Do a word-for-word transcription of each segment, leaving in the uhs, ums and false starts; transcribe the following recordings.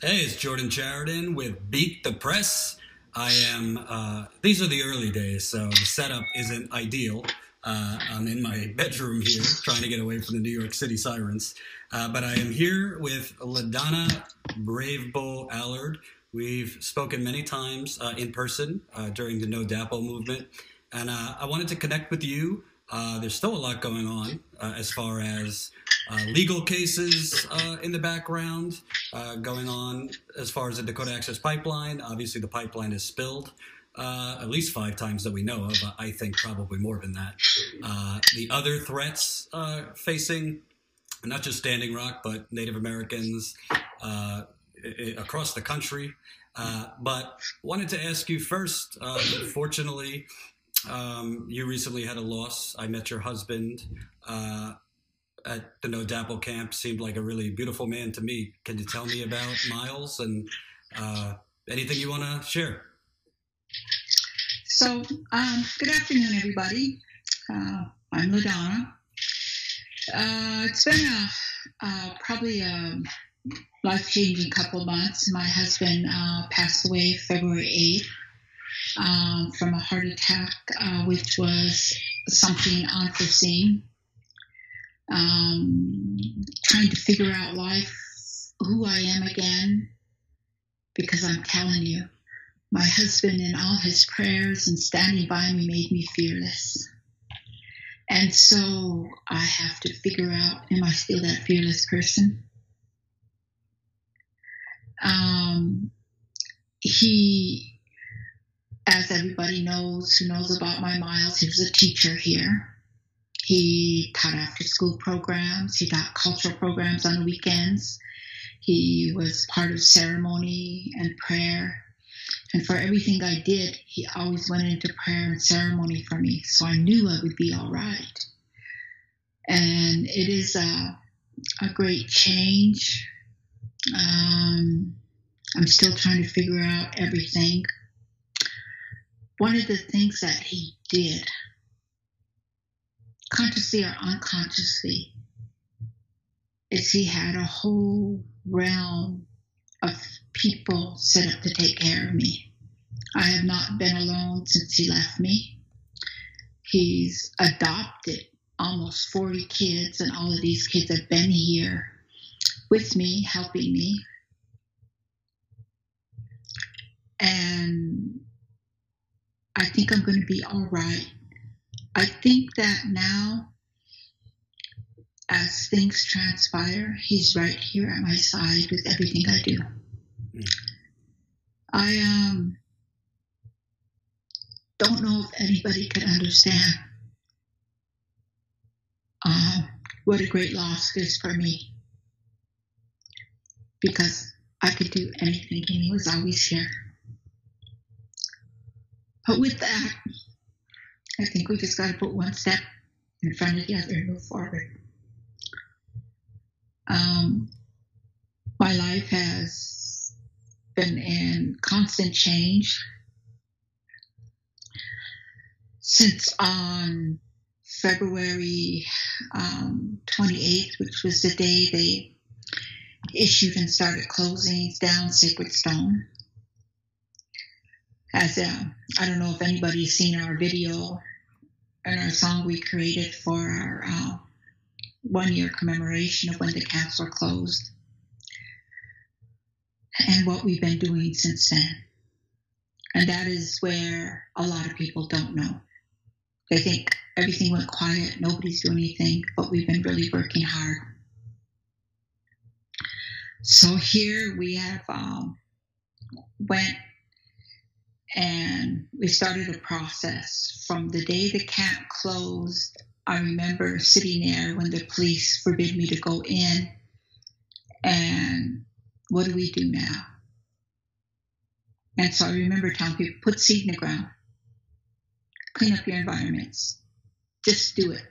Hey, it's Jordan Sheridan with Beat the Press. I am, uh, these are the early days, so the setup isn't ideal. Uh, I'm in my bedroom here trying to get away from the New York City sirens. Uh, but I am here with LaDonna Brave Bull Allard. We've spoken many times uh, in person uh, during the No D A P L movement. And uh, I wanted to connect with you. Uh, there's still a lot going on uh, as far as uh, legal cases uh, in the background, uh, going on as far as the Dakota Access Pipeline. Obviously, the pipeline is spilled uh, at least five times that we know of. I think probably more than that. Uh, the other threats uh, facing not just Standing Rock, but Native Americans uh, across the country. Uh, but wanted to ask you first, uh, fortunately, Um, you recently had a loss. I met your husband uh, at the No D A P L camp. Seemed like a really beautiful man to me. Can you tell me about Miles and uh, anything you want to share? So, um, good afternoon, everybody. Uh, I'm LaDonna. Uh, it's been a, uh, probably a life-changing couple of months. My husband uh, passed away February eighth. Um, from a heart attack, uh, which was something unforeseen. Um, trying to figure out life, who I am again, because I'm telling you, my husband in all his prayers and standing by me made me fearless. And so I have to figure out, am I still that fearless person? Um, he... As everybody knows, who knows about my Miles, he was a teacher here. He taught after-school programs. He taught cultural programs on weekends. He was part of ceremony and prayer. And for everything I did, he always went into prayer and ceremony for me. So I knew I would be all right. And it is a, a great change. Um, I'm still trying to figure out everything. One of the things that he did, consciously or unconsciously, is he had a whole realm of people set up to take care of me. I have not been alone since he left me. He's adopted almost forty kids, and all of these kids have been here with me, helping me. And I think I'm going to be all right. I think that now, as things transpire, he's right here at my side with everything I do. I um, don't know if anybody can understand uh, what a great loss it is for me, because I could do anything and he was always here. But with that, I think we just got to put one step in front of the other and move forward. Um, my life has been in constant change since on February um, twenty-eighth, which was the day they issued and started closings down Sacred Stone. As a, I don't know if anybody's seen our video and our song we created for our uh, one-year commemoration of when the camps were closed and what we've been doing since then. And that is where a lot of people don't know. They think everything went quiet, nobody's doing anything, but we've been really working hard. So here we have um, went... And we started a process. From the day the camp closed, I remember sitting there when the police forbid me to go in. And what do we do now? And so I remember telling people, put seed in the ground. Clean up your environments. Just do it.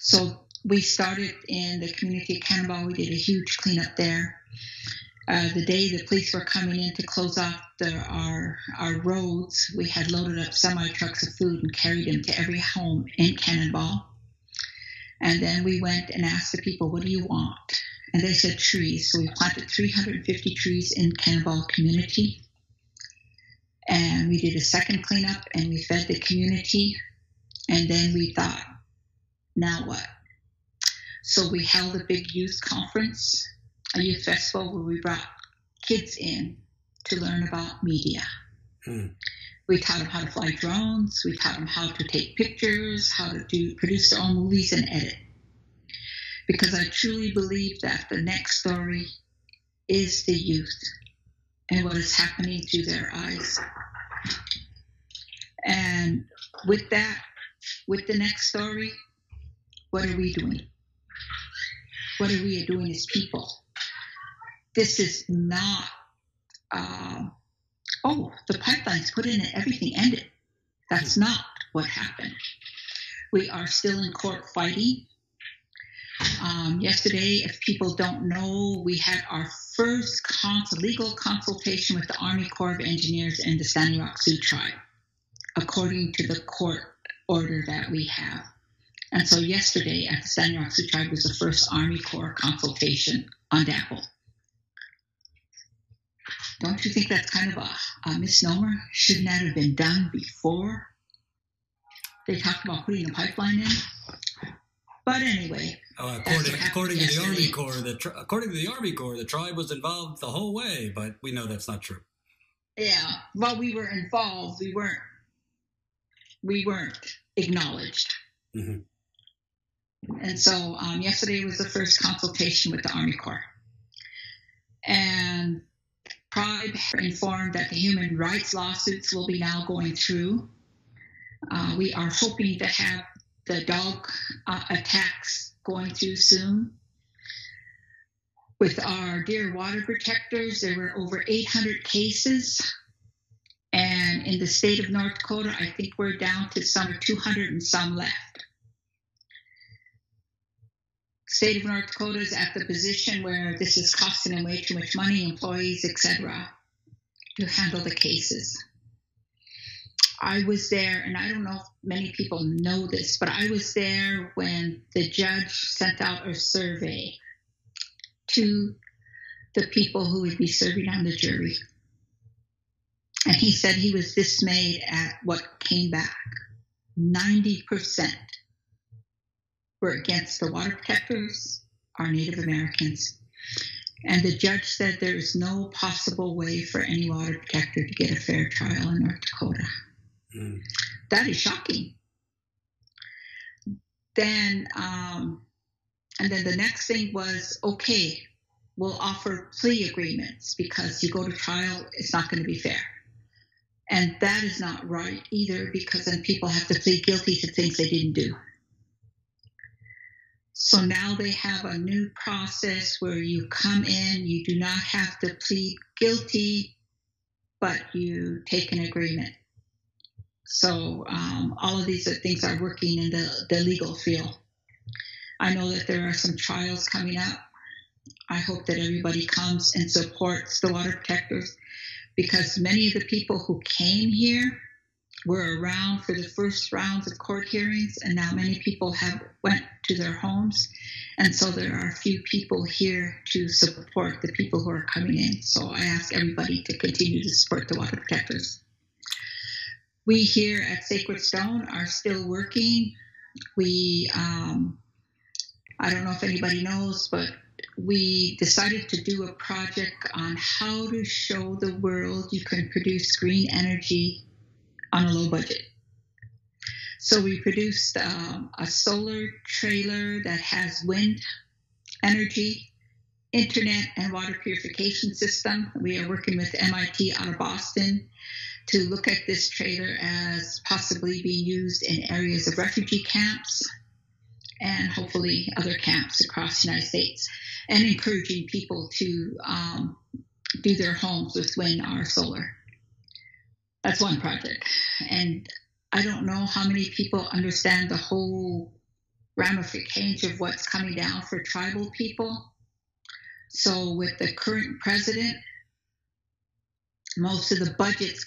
So we started in the community of Cannonball. We did a huge cleanup there. Uh, the day the police were coming in to close off the, our, our roads, we had loaded up semi-trucks of food and carried them to every home in Cannonball. And then we went and asked the people, what do you want? And they said trees. So we planted three hundred fifty trees in Cannonball community. And we did a second cleanup and we fed the community. And then we thought, now what? So we held a big youth conference, a youth festival where we brought kids in to learn about media. Hmm. We taught them how to fly drones. We taught them how to take pictures, how to do produce their own movies and edit. Because I truly believe that the next story is the youth and what is happening to their eyes. And with that, with the next story, what are we doing? What are we doing as people? This is not, uh, oh, the pipeline's put in and everything ended. That's not what happened. We are still in court fighting. Um, yesterday, if people don't know, we had our first cons- legal consultation with the Army Corps of Engineers and the Standing Rock Sioux Tribe, according to the court order that we have. And so yesterday at the Standing Rock Sioux Tribe was the first Army Corps consultation on D A P L. Don't you think that's kind of a, a misnomer? Shouldn't that have been done before they talked about putting a pipeline in? But anyway, uh, according, according to the Army Corps, the tri- according to the Army Corps, the tribe was involved the whole way, but we know that's not true. Yeah, well, we were involved. We weren't. We weren't acknowledged. Mm-hmm. And so, um, yesterday was the first consultation with the Army Corps, and tribe informed that the human rights lawsuits will be now going through. Uh, we are hoping to have the dog uh, attacks going through soon. With our deer water protectors, there were over eight hundred cases. And in the state of North Dakota, I think we're down to some two hundred and some left. State of North Dakota is at the position where this is costing them way too much money, employees, et cetera, to handle the cases. I was there, and I don't know if many people know this, but I was there when the judge sent out a survey to the people who would be serving on the jury. And he said he was dismayed at what came back. ninety percent were against the water protectors, our Native Americans. And the judge said there is no possible way for any water protector to get a fair trial in North Dakota. Mm. That is shocking. Then, um, and then the next thing was, okay, we'll offer plea agreements because you go to trial, it's not going to be fair. And that is not right either, because then people have to plead guilty to things they didn't do. So now they have a new process where you come in, you do not have to plead guilty, but you take an agreement. So um, all of these things are working in the, the legal field. I know that there are some trials coming up. I hope that everybody comes and supports the water protectors, because many of the people who came here were around for the first rounds of court hearings, and now many people have went to their homes. And so there are a few people here to support the people who are coming in. So I ask everybody to continue to support the water protectors. We here at Sacred Stone are still working. We, um, I don't know if anybody knows, but we decided to do a project on how to show the world you can produce green energy on a low budget. So we produced um, a solar trailer that has wind energy, internet, and water purification system. We are working with M I T out of Boston to look at this trailer as possibly being used in areas of refugee camps and hopefully other camps across the United States, and encouraging people to um, do their homes with wind or solar. That's one project. And I don't know how many people understand the whole ramifications of what's coming down for tribal people. So with the current president, most of the budgets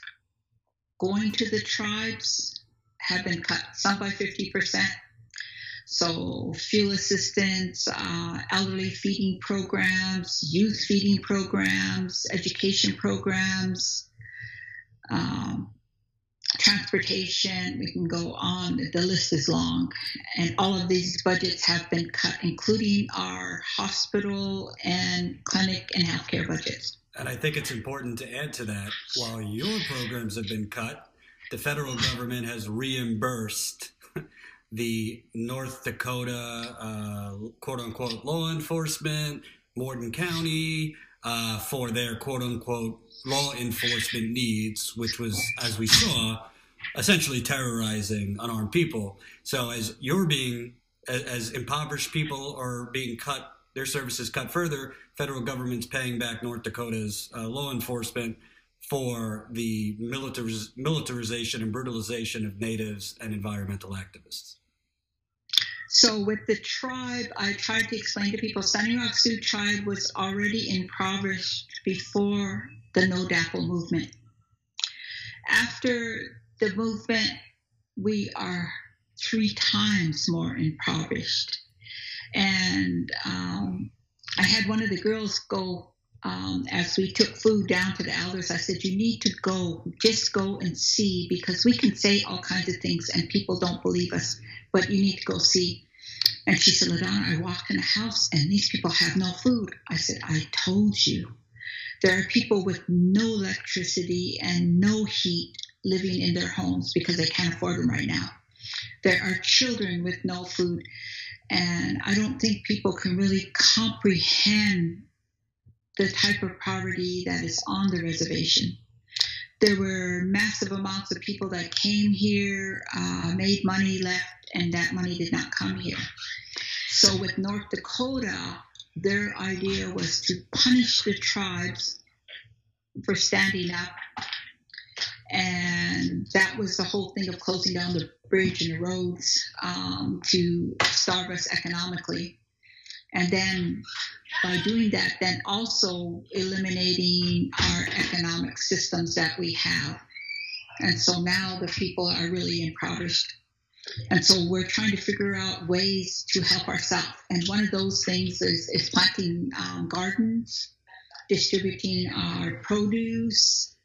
going to the tribes have been cut, some by fifty percent. So fuel assistance, uh, elderly feeding programs, youth feeding programs, education programs, um, transportation. We can go on. The list is long. And all of these budgets have been cut, including our hospital and clinic and healthcare budgets. And I think it's important to add to that, while your programs have been cut, the federal government has reimbursed the North Dakota, uh, quote-unquote, law enforcement, Morton County, uh, for their, quote-unquote, law enforcement needs, which was, as we saw, essentially terrorizing unarmed people. So as you're being, as, as impoverished people are being cut, their services cut further, federal government's paying back North Dakota's uh, law enforcement for the militariz- militarization and brutalization of natives and environmental activists. So with the tribe, I tried to explain to people, Standing Rock Sioux Tribe was already impoverished before the No D A P L movement. After the movement, we are three times more impoverished. And um, I had one of the girls go, Um, as we took food down to the elders, I said, you need to go, just go and see, because we can say all kinds of things and people don't believe us, but you need to go see. And she said, LaDonna, I walked in a house and these people have no food. I said, I told you. There are people with no electricity and no heat living in their homes because they can't afford them right now. There are children with no food. And I don't think people can really comprehend the type of poverty that is on the reservation. There were massive amounts of people that came here, uh, made money, left, and that money did not come here. So with North Dakota, their idea was to punish the tribes for standing up. And that was the whole thing of closing down the bridge and the roads um, to starve us economically. And then by doing that, then also eliminating our economic systems that we have. And so now the people are really impoverished. And so we're trying to figure out ways to help ourselves. And one of those things is, is planting um, gardens, distributing our produce,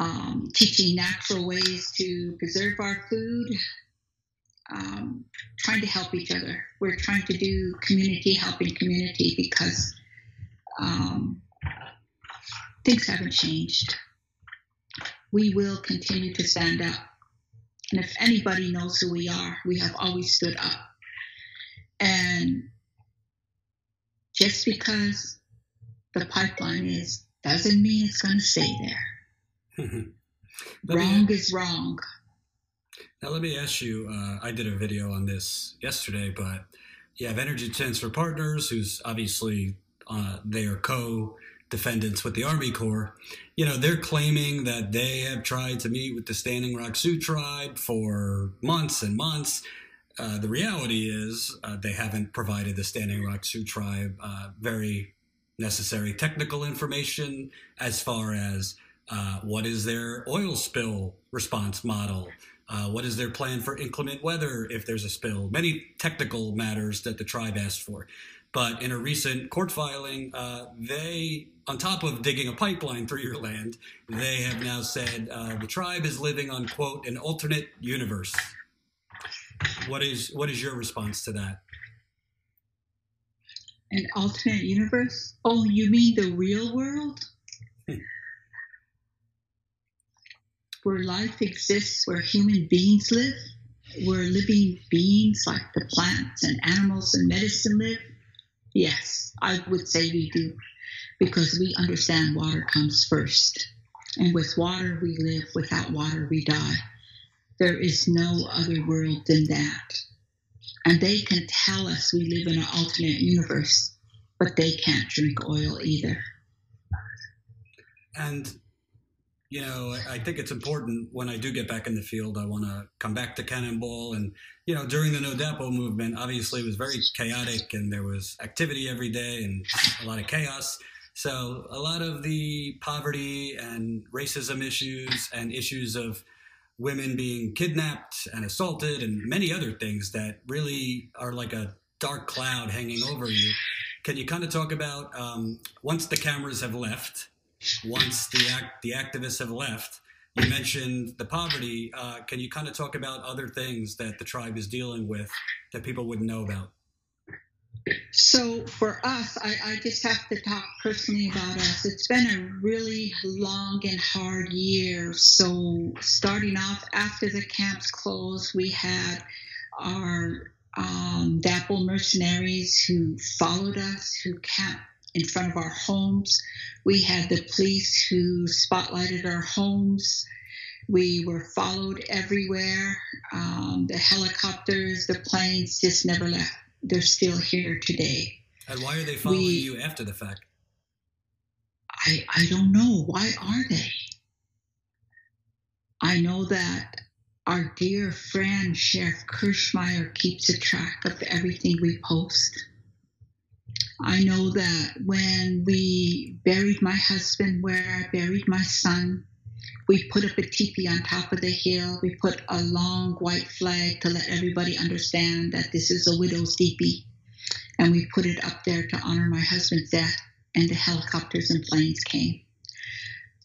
um, teaching natural ways to preserve our food, Um, trying to help each other. We're trying to do community helping community because um, things haven't changed. We will continue to stand up. And if anybody knows who we are, we have always stood up. And just because the pipeline is, doesn't mean it's going to stay there. Wrong is wrong. Now, let me ask you, uh, I did a video on this yesterday, but you have Energy Transfer Partners, who's obviously, uh, they are co-defendants with the Army Corps. You know, they're claiming that they have tried to meet with the Standing Rock Sioux Tribe for months and months. Uh, the reality is uh, they haven't provided the Standing Rock Sioux Tribe uh, very necessary technical information as far as uh, what is their oil spill response model. Uh, what is their plan for inclement weather if there's a spill? Many technical matters that the tribe asked for. But in a recent court filing, uh, they, on top of digging a pipeline through your land, they have now said uh, the tribe is living on, quote, an alternate universe. What is what is your response to that? An alternate universe? Oh, you mean the real world? Hmm. Where life exists, where human beings live, where living beings like the plants and animals and medicine live, yes, I would say we do, because we understand water comes first. And with water we live, without water we die. There is no other world than that. And they can tell us we live in an alternate universe, but they can't drink oil either. And you know, I think it's important when I do get back in the field, I want to come back to Cannonball. And, you know, during the No D A P L movement, obviously it was very chaotic and there was activity every day and a lot of chaos. So a lot of the poverty and racism issues and issues of women being kidnapped and assaulted and many other things that really are like a dark cloud hanging over you. Can you kind of talk about um, once the cameras have left, once the act, the activists have left, you mentioned the poverty. Uh, can you kind of talk about other things that the tribe is dealing with that people wouldn't know about? So for us, I, I just have to talk personally about us. It's been a really long and hard year. So starting off after the camps closed, we had our um, D A P L mercenaries who followed us, who camped in front of our homes. We had the police who spotlighted our homes. We were followed everywhere. Um, the helicopters, the planes just never left. They're still here today. And why are they following we, you after the fact? I I don't know. Why are they? I know that our dear friend, Sheriff Kirschmeyer, keeps a track of everything we post. I know that when we buried my husband, where I buried my son, we put up a teepee on top of the hill. We put a long white flag to let everybody understand that this is a widow's teepee. And we put it up there to honor my husband's death, and the helicopters and planes came.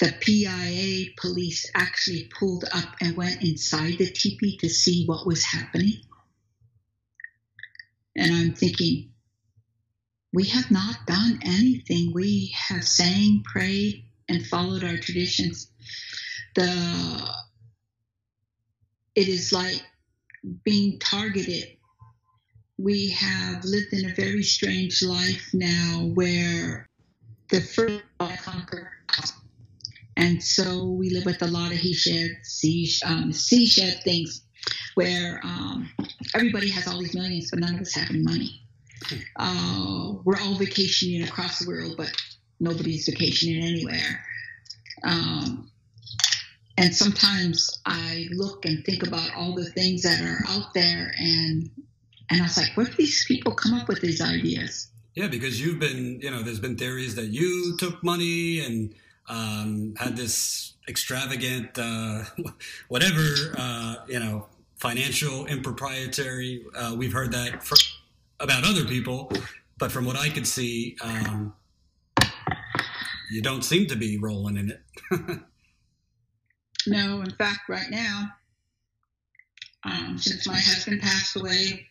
The P I A police actually pulled up and went inside the teepee to see what was happening. And I'm thinking, we have not done anything. We have sang, prayed, and followed our traditions. The, it is like being targeted. We have lived in a very strange life now where the first I conquer. And so we live with a lot of he shed, she um, shed things where um, everybody has all these millions, but none of us have any money. Uh, we're all vacationing across the world, but nobody's vacationing anywhere. Um, And sometimes I look and think about all the things that are out there, and and I was like, where do these people come up with these ideas? Yeah, because you've been, you know, there's been theories that you took money and um, had this extravagant, uh, whatever, uh, you know, financial impropriety. Uh, we've heard that for, about other people, but from what I could see, um, you don't seem to be rolling in it. No, in fact, right now, um, since my husband passed away,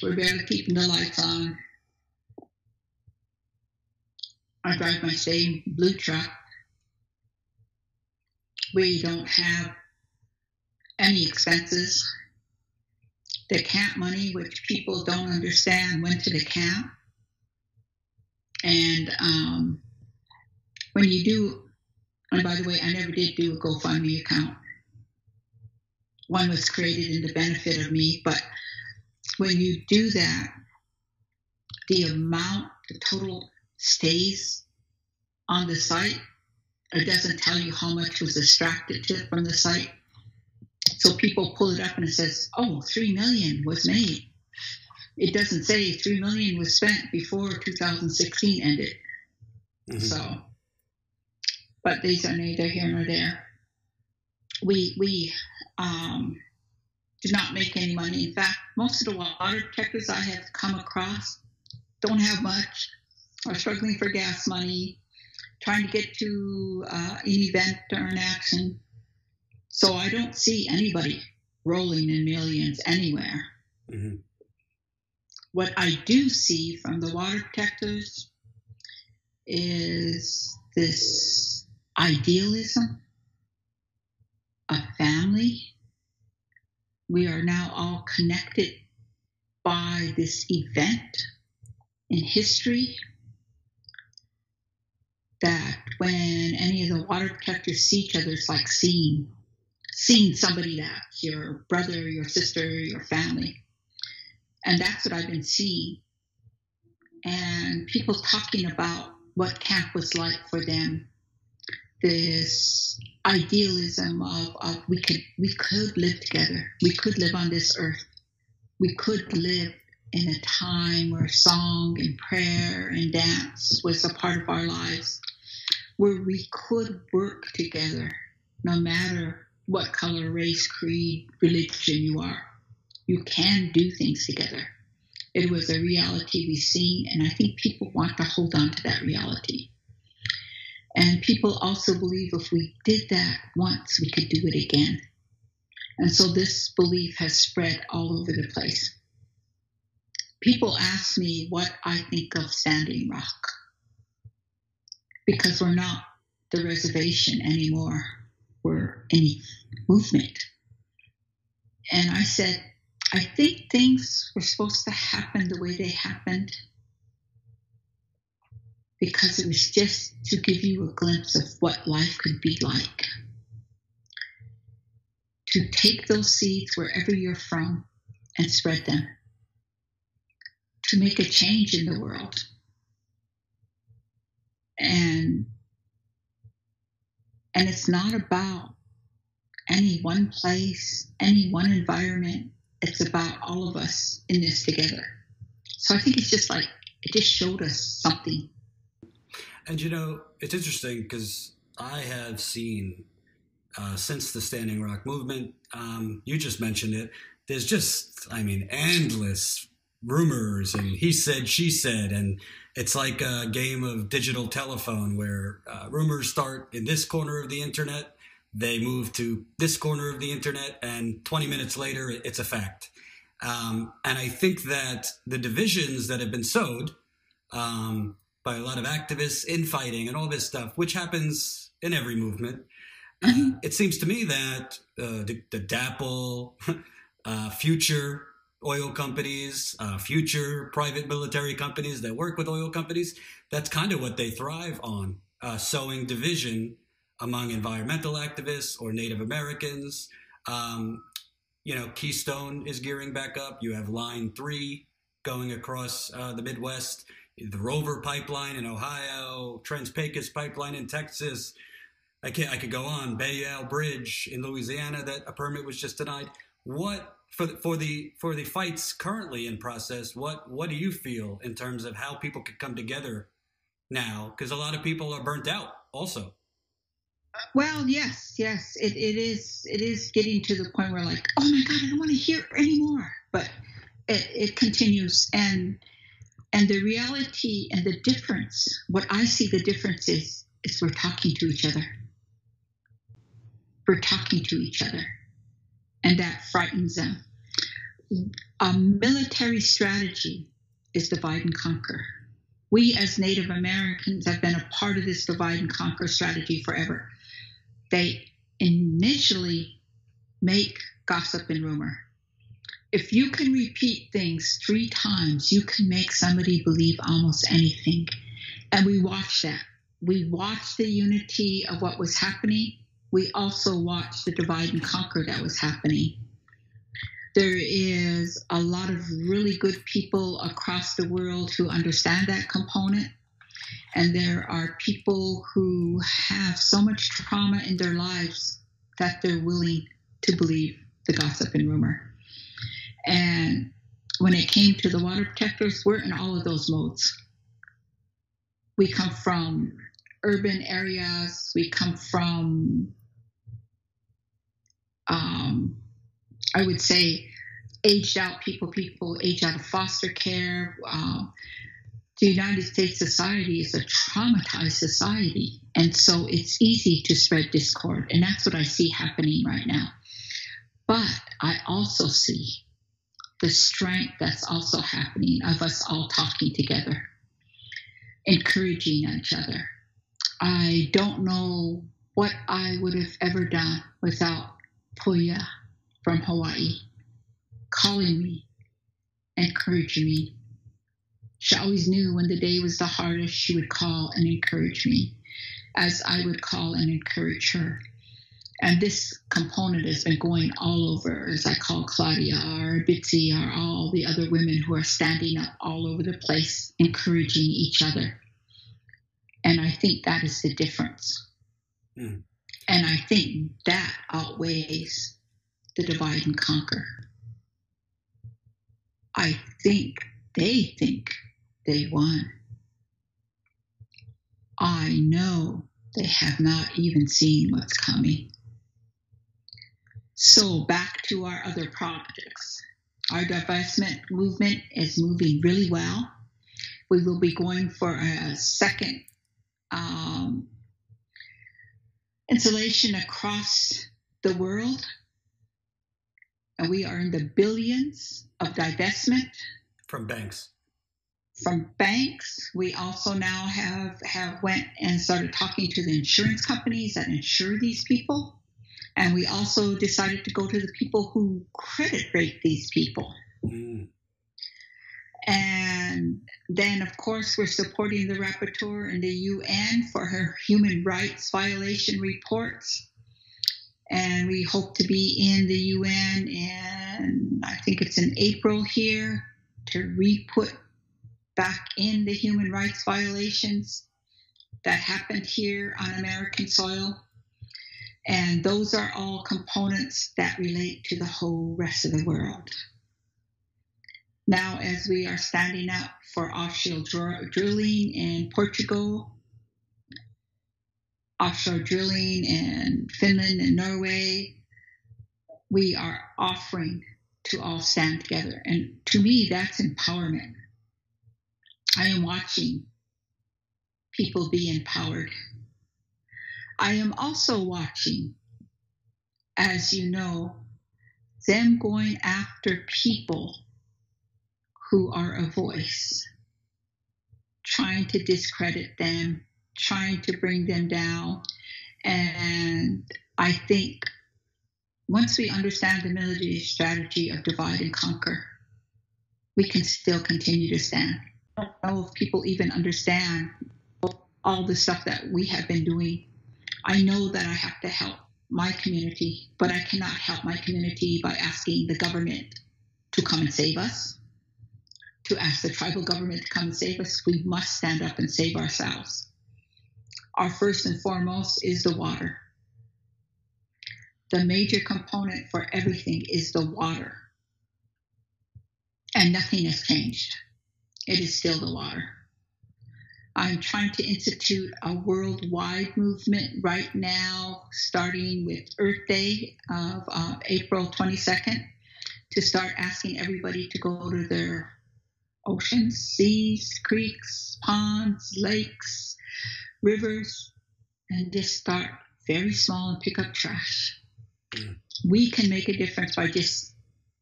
we're barely keeping the lights on. I drive my same blue truck. We don't have any expenses. The camp money, which people don't understand, went to the camp. And um, when you do... And by the way, I never did do a GoFundMe account. One was created in the benefit of me, but when you do that, the amount, the total stays on the site, it doesn't tell you how much was extracted to from the site. So people pull it up and it says, oh, three million dollars was made. It doesn't say three million dollars was spent before two thousand sixteen ended. Mm-hmm. So... But these are neither here nor there. We we um, do not make any money. In fact, most of the water checkers I have come across don't have much, are struggling for gas money, trying to get to uh, an event or an action. So I don't see anybody rolling in millions anywhere. Mm-hmm. What I do see from the water checkers is this idealism, a family. We are now all connected by this event in history, that when any of the water protectors see each other, it's like seeing, seeing somebody that's your brother, your sister, your family. And that's what I've been seeing. And people talking about what camp was like for them. This idealism of, of we could we could live together, we could live on this earth, we could live in a time where song and prayer and dance was a part of our lives, where we could work together no matter what color, race, creed, religion you are. You can do things together. It was a reality we've seen, and I think people want to hold on to that reality. And people also believe if we did that once, we could do it again. And so this belief has spread all over the place. People ask me what I think of Standing Rock, because we're not the reservation anymore. We're any movement. And I said, I think things were supposed to happen the way they happened because it was just to give you a glimpse of what life could be like. To take those seeds wherever you're from and spread them. To make a change in the world. And, and it's not about any one place, any one environment. It's about all of us in this together. So I think it's just like, it just showed us something. And, you know, it's interesting because I have seen uh, since the Standing Rock movement, um, you just mentioned it, there's just, I mean, endless rumors and he said, she said, and it's like a game of digital telephone where uh, rumors start in this corner of the internet. They move to this corner of the internet, and twenty minutes later, it's a fact. Um, and I think that the divisions that have been sowed um, by a lot of activists, infighting, and all this stuff, which happens in every movement, uh, it seems to me that uh, the, the D A P L, uh, future oil companies, uh, future private military companies that work with oil companies, that's kind of what they thrive on, uh, sowing division among environmental activists or Native Americans. Um, you know, Keystone is gearing back up. You have Line three going across uh, the Midwest, the Rover Pipeline in Ohio, Transpecos Pipeline in Texas. I can't, I could go on, Bayou Bridge in Louisiana that a permit was just denied. What, for the, for the, for the fights currently in process, what, what do you feel in terms of how people could come together now? Because a lot of people are burnt out also. Well, yes, yes, it, it is. It is getting to the point where, like, oh my God, I don't want to hear anymore. But it, it continues, and and the reality and the difference. What I see the difference is is we're talking to each other. We're talking to each other, and that frightens them. A military strategy is divide and conquer. We as Native Americans have been a part of this divide and conquer strategy forever. They initially make gossip and rumor. If you can repeat things three times, you can make somebody believe almost anything. And we watched that. We watched the unity of what was happening. We also watched the divide and conquer that was happening. There is a lot of really good people across the world who understand that component. And there are people who have so much trauma in their lives that they're willing to believe the gossip and rumor. And when it came to the water protectors, we're in all of those modes. We come from urban areas. We come from, um, I would say, aged out people, people aged out of foster care. Um, the United States society is a traumatized society. And so it's easy to spread discord. And that's what I see happening right now. But I also see the strength that's also happening of us all talking together, encouraging each other. I don't know what I would have ever done without Puya from Hawaii, calling me, encouraging me. She always knew when the day was the hardest, she would call and encourage me, as I would call and encourage her. And this component has been going all over, as I call Claudia or Bitsy or all the other women who are standing up all over the place, encouraging each other. And I think that is the difference. Mm. And I think that outweighs the divide and conquer. I think they think they won. I know they have not even seen what's coming. So back to our other projects. Our divestment movement is moving really well. We will be going for a second um, installation across the world. And we are in the billions of divestment. From banks. From banks. We also now have, have went and started talking to the insurance companies that insure these people. And we also decided to go to the people who credit rate these people. Mm. And then, of course, we're supporting the rapporteur in the U N for her human rights violation reports. And we hope to be in the U N in, I think it's in April here, to re-put back in the human rights violations that happened here on American soil. And those are all components that relate to the whole rest of the world. Now, as we are standing up for offshore dr- drilling in Portugal, offshore drilling in Finland and Norway, we are offering to all stand together. And to me, that's empowerment. I am watching people be empowered. I am also watching, as you know, them going after people who are a voice, trying to discredit them, trying to bring them down. And I think once we understand the military strategy of divide and conquer, we can still continue to stand. I don't know if people even understand all the stuff that we have been doing. I know that I have to help my community, but I cannot help my community by asking the government to come and save us, to ask the tribal government to come and save us. We must stand up and save ourselves. Our first and foremost is the water. The major component for everything is the water. And nothing has changed. It is still the water. I'm trying to institute a worldwide movement right now, starting with Earth Day of uh, April twenty-second, to start asking everybody to go to their oceans, seas, creeks, ponds, lakes, rivers, and just start very small and pick up trash. We can make a difference by just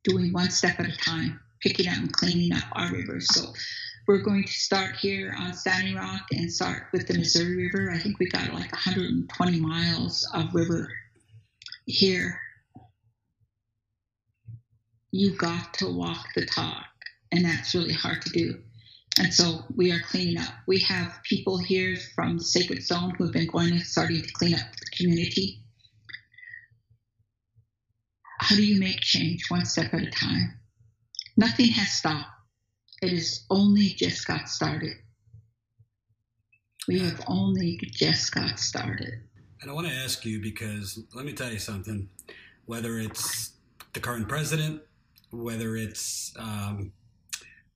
doing one step at a time, picking up and cleaning up our rivers. So we're going to start here on Standing Rock and start with the Missouri River. I think we got like one hundred twenty miles of river here. You've got to walk the talk, and that's really hard to do. And so we are cleaning up. We have people here from Sacred Stone who have been going and starting to clean up the community. How do you make change one step at a time? Nothing has stopped. It has only just got started. We have only just got started. And I want to ask you, because let me tell you something, whether it's the current president, whether it's um,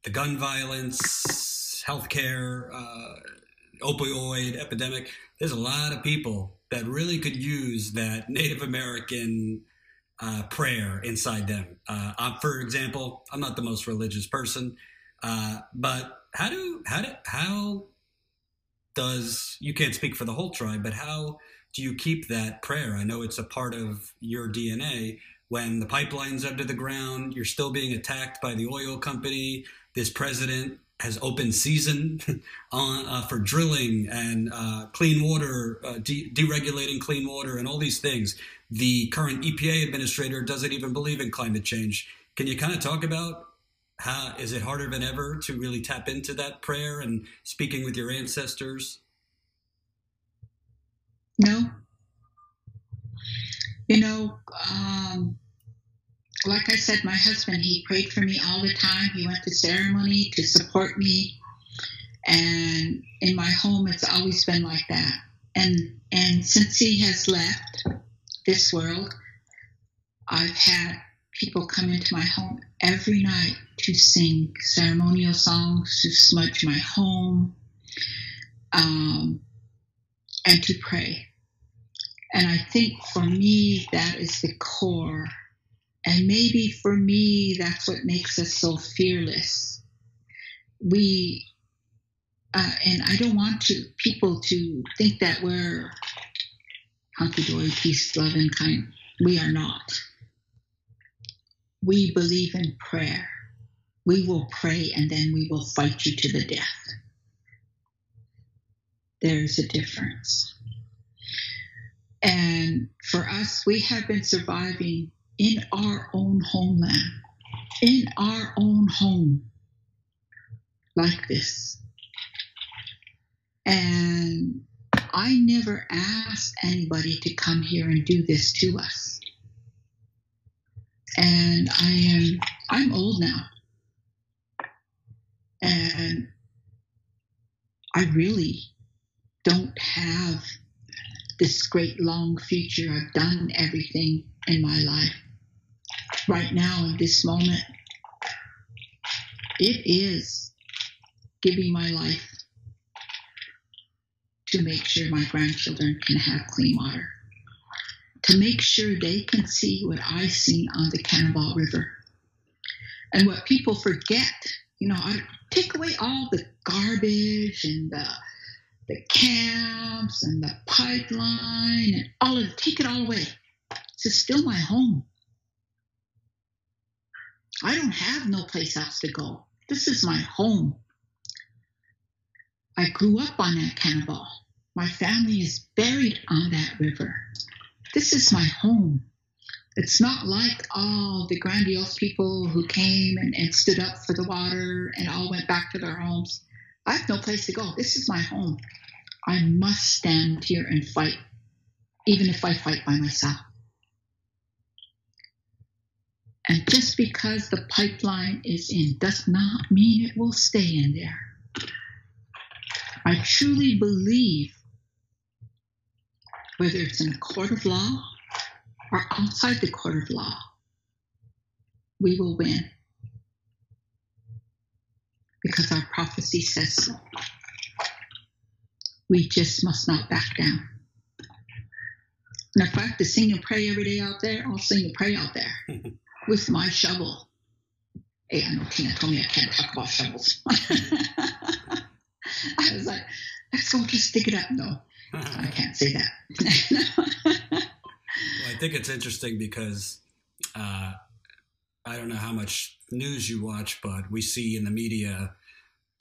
the gun violence, healthcare, uh, opioid epidemic, there's a lot of people that really could use that Native American uh, prayer inside them. Uh, I'm, for example, I'm not the most religious person. Uh, but how do, how do, how does, you can't speak for the whole tribe, but how do you keep that prayer? I know it's a part of your D N A. When the pipeline's under the ground, you're still being attacked by the oil company. This president has open season on, uh, for drilling and uh, clean water, uh, de- deregulating clean water and all these things. The current E P A administrator doesn't even believe in climate change. Can you kind of talk about How, is it harder than ever to really tap into that prayer and speaking with your ancestors? No. You know, um, like I said, my husband, he prayed for me all the time. He went to ceremony to support me. And in my home, it's always been like that. And, and since he has left this world, I've had people come into my home every night to sing ceremonial songs, to smudge my home, um, and to pray. And I think for me, that is the core. And maybe for me, that's what makes us so fearless. We, uh, and I don't want to people to think that we're hunky-dory, peace, love, and kind. We are not. We believe in prayer. We will pray, and then we will fight you to the death. There's a difference. And for us, we have been surviving in our own homeland, in our own home, like this. And I never asked anybody to come here and do this to us. And I am, I'm old now. And I really don't have this great long future. I've done everything in my life. Right now, in this moment, it is giving my life to make sure my grandchildren can have clean water, to make sure they can see what I've seen on the Cannonball River. And what people forget, you know, I take away all the garbage and the the camps and the pipeline and all of it, take it all away. It's still my home. I don't have no place else to go. This is my home. I grew up on that Cannonball. My family is buried on that river. This is my home. It's not like all the grandiose people who came and, and stood up for the water and all went back to their homes. I have no place to go. This is my home. I must stand here and fight, even if I fight by myself. And just because the pipeline is in does not mean it will stay in there. I truly believe, whether it's in a court of law or outside the court of law, we will win. Because our prophecy says so. We just must not back down. And if I have to sing and pray every day out there, I'll sing and pray out there with my shovel. Hey, I know Tina told me I can't talk about shovels. I was like, let's go just dig it up. No, I can't say that. Well, I think it's interesting because uh, I don't know how much news you watch, but we see in the media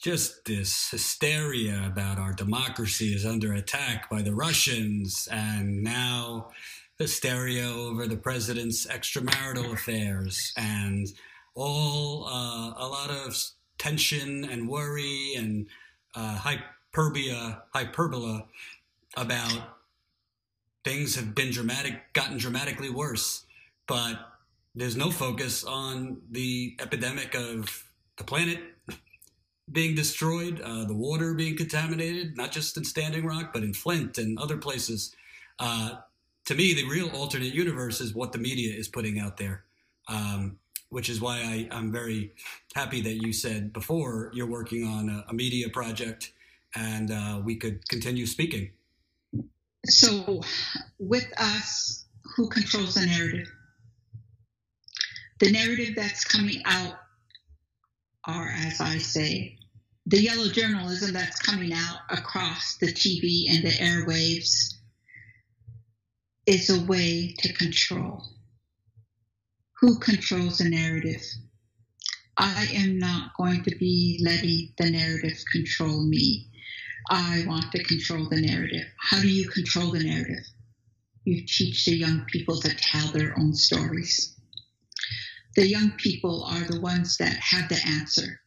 just this hysteria about our democracy is under attack by the Russians, and now hysteria over the president's extramarital affairs, and all uh, a lot of tension and worry and uh, hyperbia, hyperbola about things have been dramatic, gotten dramatically worse, but there's no focus on the epidemic of the planet being destroyed, uh, the water being contaminated, not just in Standing Rock, but in Flint and other places. Uh, to me, the real alternate universe is what the media is putting out there, um, which is why I, I'm very happy that you said before you're working on a, a media project, and uh, we could continue speaking. So with us, who controls the narrative? The narrative that's coming out are, as I say, the yellow journalism that's coming out across the T V and the airwaves is a way to control. Who controls the narrative? I am not going to be letting the narrative control me. I want to control the narrative. How do you control the narrative? You teach the young people to tell their own stories. The young people are the ones that have the answer.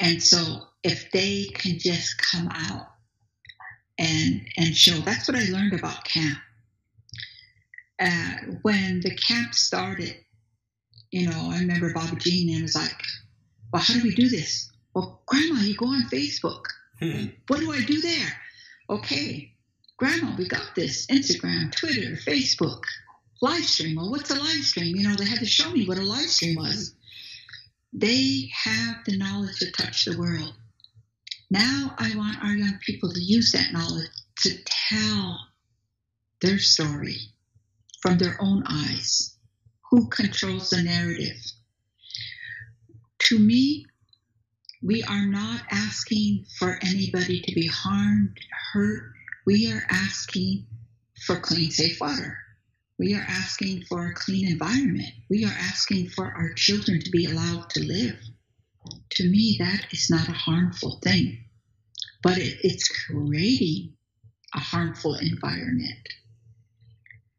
And so if they can just come out and and show, that's what I learned about camp. Uh, when the camp started, you know, I remember Baba Jean and was like, well, how do we do this? Well, Grandma, you go on Facebook. Hmm. What do I do there? Okay, Grandma, we got this. Instagram, Twitter, Facebook. Live stream. Well, what's a live stream? You know, they had to show me what a live stream was. They have the knowledge to touch the world. Now I want our young people to use that knowledge to tell their story from their own eyes? Who controls the narrative? To me, we are not asking for anybody to be harmed, hurt. We are asking for clean, safe water. We are asking for a clean environment. We are asking for our children to be allowed to live. To me, that is not a harmful thing, but it, it's creating a harmful environment.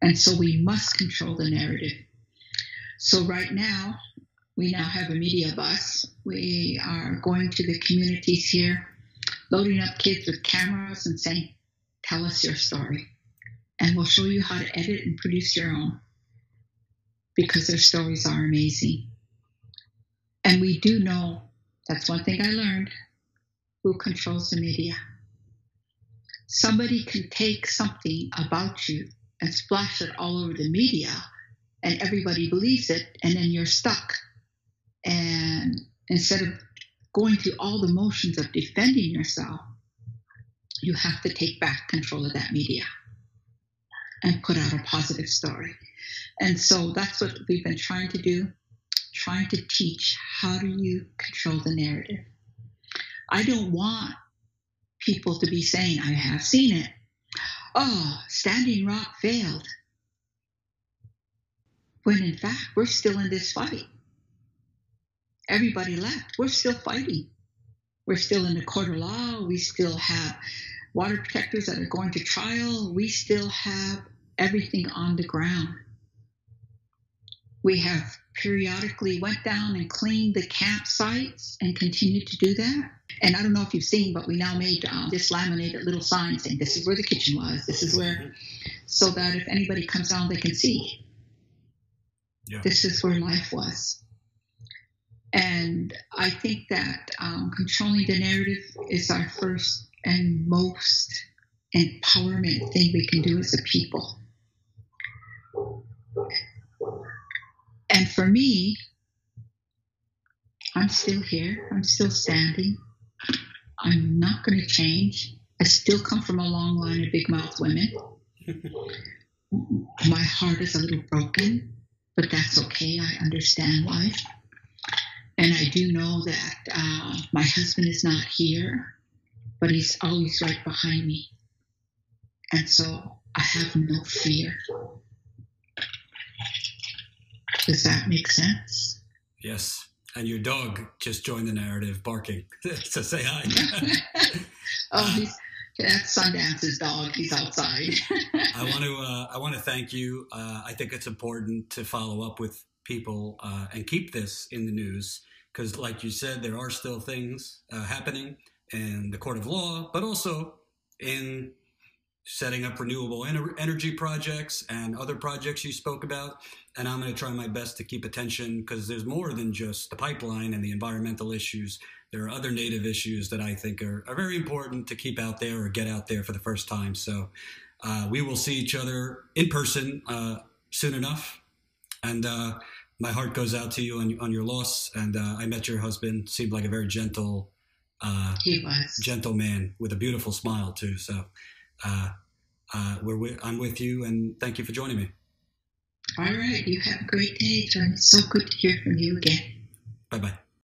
And so we must control the narrative. So right now, we now have a media bus. We are going to the communities here, loading up kids with cameras and saying, tell us your story. And we'll show you how to edit and produce your own, because their stories are amazing. And we do know, that's one thing I learned, who controls the media. Somebody can take something about you and splash it all over the media, and everybody believes it, and then you're stuck. And instead of going through all the motions of defending yourself, you have to take back control of that media and put out a positive story. And so that's what we've been trying to do, trying to teach how do you control the narrative. I don't want people to be saying, I have seen it. Oh, Standing Rock failed. When in fact, we're still in this fight. Everybody left, we're still fighting. We're still in the court of law, we still have water protectors that are going to trial, we still have everything on the ground. We have periodically went down and cleaned the campsites and continue to do that. And I don't know if you've seen, but we now made um, this laminated little sign saying, this is where the kitchen was, this is where, so that if anybody comes down, they can see. Yeah. This is where life was. And I think that um, controlling the narrative is our first and most empowerment thing we can do as a people. And for me, I'm still here, I'm still standing, I'm not going to change. I still come from a long line of big mouth women. My heart is a little broken, but that's okay, I understand life. And I do know that uh, my husband is not here, but he's always right behind me. And so I have no fear. Does that make sense? Yes. And your dog just joined the narrative, barking. So say hi. Oh, he's, that's Sundance's dog. He's outside. I want to. Uh, I want to thank you. Uh, I think it's important to follow up with people uh, and keep this in the news, because, like you said, there are still things uh, happening in the court of law, but also in setting up renewable ener- energy projects and other projects you spoke about. And I'm going to try my best to keep attention, because there's more than just the pipeline and the environmental issues. There are other native issues that I think are, are very important to keep out there or get out there for the first time. So uh, we will see each other in person uh, soon enough. And uh, my heart goes out to you on, on your loss. And uh, I met your husband, seemed like a very gentle Uh, he was. Gentle man with a beautiful smile too. So uh, uh, we're with, I'm with you, and thank you for joining me. All right. You have a great day, John. It's so good to hear from you again. Bye-bye.